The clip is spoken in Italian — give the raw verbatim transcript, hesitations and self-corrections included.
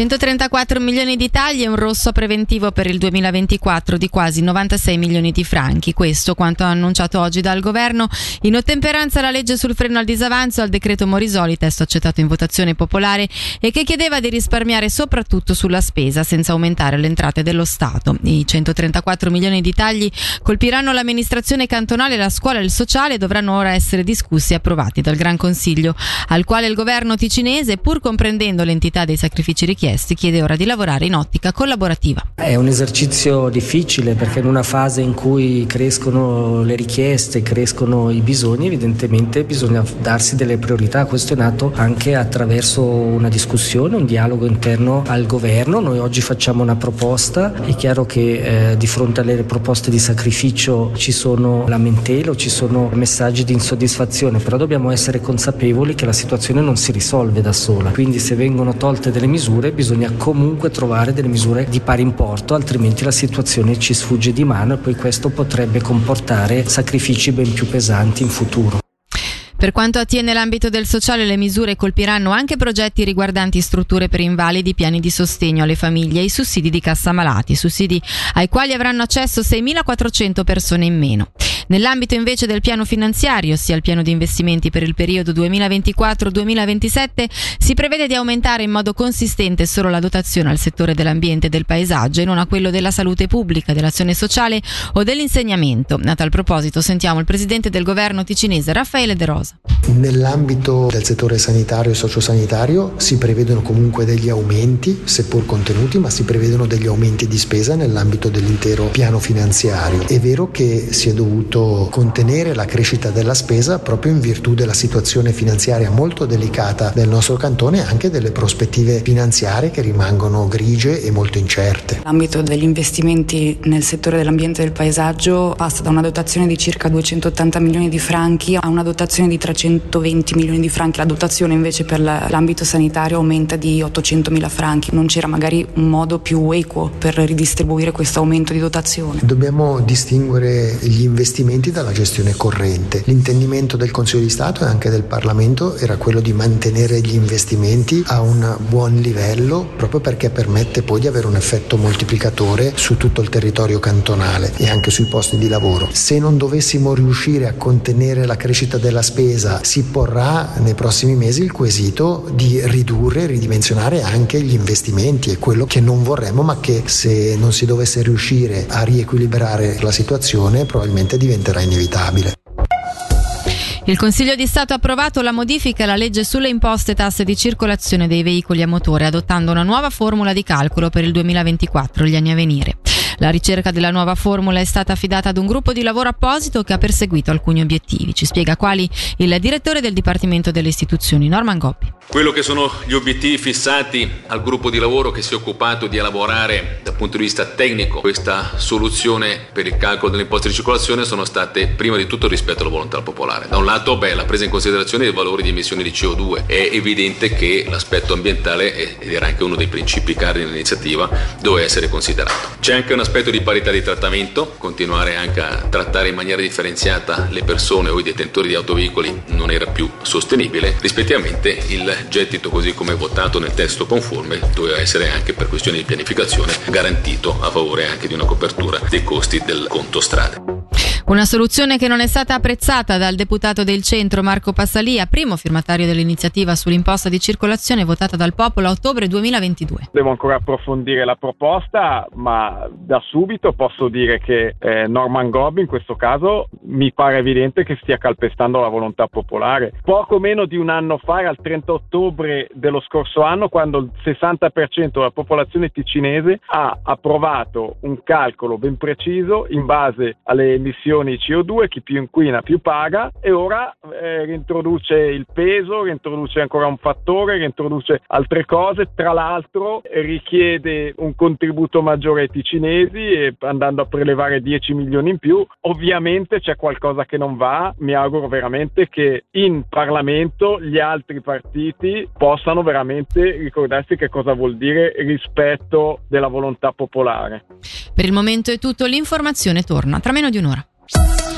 centotrentaquattro milioni di tagli e un rosso preventivo per il duemilaventiquattro di quasi novantasei milioni di franchi. Questo quanto annunciato oggi dal governo in ottemperanza alla legge sul freno al disavanzo, al decreto Morisoli, testo accettato in votazione popolare e che chiedeva di risparmiare soprattutto sulla spesa senza aumentare le entrate dello Stato. I centotrentaquattro milioni di tagli colpiranno l'amministrazione cantonale, la scuola e il sociale e dovranno ora essere discussi e approvati dal Gran Consiglio, al quale il governo ticinese, pur comprendendo l'entità dei sacrifici richiesti, chiede ora di lavorare in ottica collaborativa. È un esercizio difficile perché in una fase in cui crescono le richieste, crescono i bisogni, evidentemente bisogna darsi delle priorità. Questo è nato anche attraverso una discussione, un dialogo interno al governo. Noi oggi facciamo una proposta, è chiaro che eh, di fronte alle proposte di sacrificio ci sono lamentele o ci sono messaggi di insoddisfazione, però dobbiamo essere consapevoli che la situazione non si risolve da sola, quindi se vengono tolte delle misure bisogna comunque trovare delle misure di pari importo, altrimenti la situazione ci sfugge di mano e poi questo potrebbe comportare sacrifici ben più pesanti in futuro. Per quanto attiene l'ambito del sociale, le misure colpiranno anche progetti riguardanti strutture per invalidi, piani di sostegno alle famiglie e i sussidi di cassa malati, sussidi ai quali avranno accesso seimilaquattrocento persone in meno. Nell'ambito invece del piano finanziario, ossia il piano di investimenti per il periodo duemilaventiquattro duemilaventisette, si prevede di aumentare in modo consistente solo la dotazione al settore dell'ambiente e del paesaggio e non a quello della salute pubblica, dell'azione sociale o dell'insegnamento. A tal proposito sentiamo il presidente del governo ticinese, Raffaele De Rosa. Nell'ambito del settore sanitario e sociosanitario si prevedono comunque degli aumenti, seppur contenuti, ma si prevedono degli aumenti di spesa nell'ambito dell'intero piano finanziario. È vero che si è dovuto contenere la crescita della spesa proprio in virtù della situazione finanziaria molto delicata del nostro cantone e anche delle prospettive finanziarie che rimangono grigie e molto incerte. L'ambito degli investimenti nel settore dell'ambiente e del paesaggio passa da una dotazione di circa duecentottanta milioni di franchi a una dotazione di trecentoventi milioni di franchi. La dotazione invece per l'ambito sanitario aumenta di ottocentomila franchi. Non c'era magari un modo più equo per ridistribuire questo aumento di dotazione? Dobbiamo distinguere gli investimenti dalla gestione corrente. L'intendimento del Consiglio di Stato e anche del Parlamento era quello di mantenere gli investimenti a un buon livello, proprio perché permette poi di avere un effetto moltiplicatore su tutto il territorio cantonale e anche sui posti di lavoro. Se non dovessimo riuscire a contenere la crescita della spesa, si porrà nei prossimi mesi il quesito di ridurre, ridimensionare anche gli investimenti, e quello che non vorremmo, ma che se non si dovesse riuscire a riequilibrare la situazione probabilmente diventerà inevitabile. Il Consiglio di Stato ha approvato la modifica alla legge sulle imposte e tasse di circolazione dei veicoli a motore, adottando una nuova formula di calcolo per il duemilaventiquattro, gli anni a venire. La ricerca della nuova formula è stata affidata ad un gruppo di lavoro apposito che ha perseguito alcuni obiettivi. Ci spiega quali il direttore del Dipartimento delle Istituzioni, Norman Gobbi. Quello che sono gli obiettivi fissati al gruppo di lavoro che si è occupato di elaborare dal punto di vista tecnico questa soluzione per il calcolo delle imposte di circolazione sono state prima di tutto rispetto alla volontà popolare. Da un lato beh, la presa in considerazione dei valori di emissioni di C O due. È evidente che l'aspetto ambientale, è, ed era anche uno dei principi cardine dell'iniziativa, doveva essere considerato. C'è anche una aspetto di parità di trattamento, continuare anche a trattare in maniera differenziata le persone o i detentori di autoveicoli non era più sostenibile. Rispettivamente il gettito, così come votato nel testo conforme, doveva essere anche per questioni di pianificazione garantito a favore anche di una copertura dei costi del conto strade. Una soluzione che non è stata apprezzata dal deputato del centro Marco Passalia, primo firmatario dell'iniziativa sull'imposta di circolazione votata dal popolo a ottobre duemilaventidue. Devo ancora approfondire la proposta, ma da subito posso dire che eh, Norman Gobbi in questo caso mi pare evidente che stia calpestando la volontà popolare. Poco meno di un anno fa, al trenta ottobre dello scorso anno, quando il sessanta per cento della popolazione ticinese ha approvato un calcolo ben preciso in base alle emissioni C O due, chi più inquina più paga, e ora eh, reintroduce il peso, reintroduce ancora un fattore, reintroduce altre cose, tra l'altro eh, richiede un contributo maggiore ai ticinesi eh, andando a prelevare dieci milioni in più. Ovviamente c'è qualcosa che non va. Mi auguro veramente che in Parlamento gli altri partiti possano veramente ricordarsi che cosa vuol dire rispetto della volontà popolare. Per il momento è tutto, l'informazione torna tra meno di un'ora. You